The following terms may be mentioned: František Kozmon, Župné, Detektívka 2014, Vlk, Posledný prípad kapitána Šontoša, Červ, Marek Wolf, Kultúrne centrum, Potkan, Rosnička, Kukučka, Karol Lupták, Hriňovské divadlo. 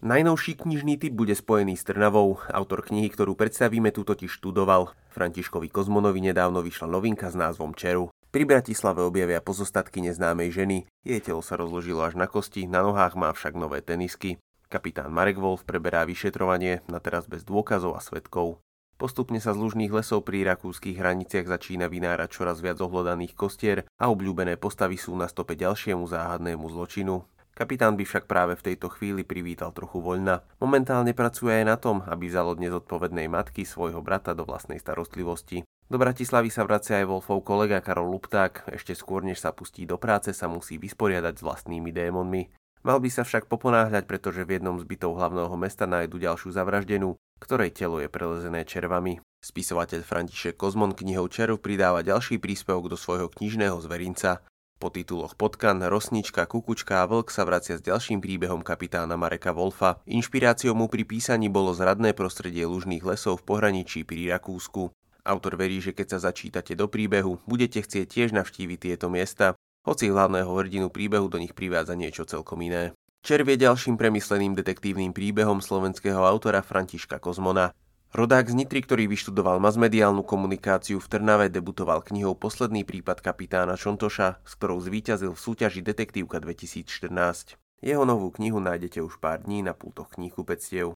Najnovší knižný typ bude spojený s Trnavou. Autor knihy, ktorú predstavíme, tu totiž študoval. Františkovi Kozmonovi nedávno vyšla novinka s názvom Červ. Pri Bratislave objavia pozostatky neznámej ženy. Jej telo sa rozložilo až na kosti, na nohách má však nové tenisky. Kapitán Marek Wolf preberá vyšetrovanie, na teraz bez dôkazov a svedkov. Postupne sa z lužných lesov pri rakúskych hraniciach začína vynárať čoraz viac ohlodaných kostier a obľúbené postavy sú na stope ďalšiemu záhadnému zločinu. Kapitán by však práve v tejto chvíli privítal trochu voľna. Momentálne pracuje aj na tom, aby vzal od nezodpovednej matky svojho brata do vlastnej starostlivosti. Do Bratislavy sa vracia aj Wolfov kolega Karol Lupták. Ešte skôr, než sa pustí do práce, sa musí vysporiadať s vlastnými démonmi. Mal by sa však poponáhľať, pretože v jednom z bytov hlavného mesta nájdu ďalšiu zavraždenú, ktorej telo je prelezené červami. Spisovateľ František Kozmon knihou Červ pridáva ďalší príspevok do svojho knižného zverinca. Po tituloch Potkan, Rosnička, Kukučka a Vlk sa vracia s ďalším príbehom kapitána Mareka Wolfa. Inšpiráciou mu pri písaní bolo zradné prostredie lužných lesov v pohraničí pri Rakúsku. Autor verí, že keď sa začítate do príbehu, budete chcieť tiež navštíviť tieto miesta, hoci hlavného hrdinu príbehu do nich privádza niečo celkom iné. Červ je ďalším premysleným detektívnym príbehom slovenského autora Františka Kozmona. Rodák z Nitry, ktorý vyštudoval masmediálnu komunikáciu v Trnave, debutoval knihou Posledný prípad kapitána Šontoša, s ktorou zvíťazil v súťaži Detektívka 2014. Jeho novú knihu nájdete už pár dní na pultoch kníhkupectiev.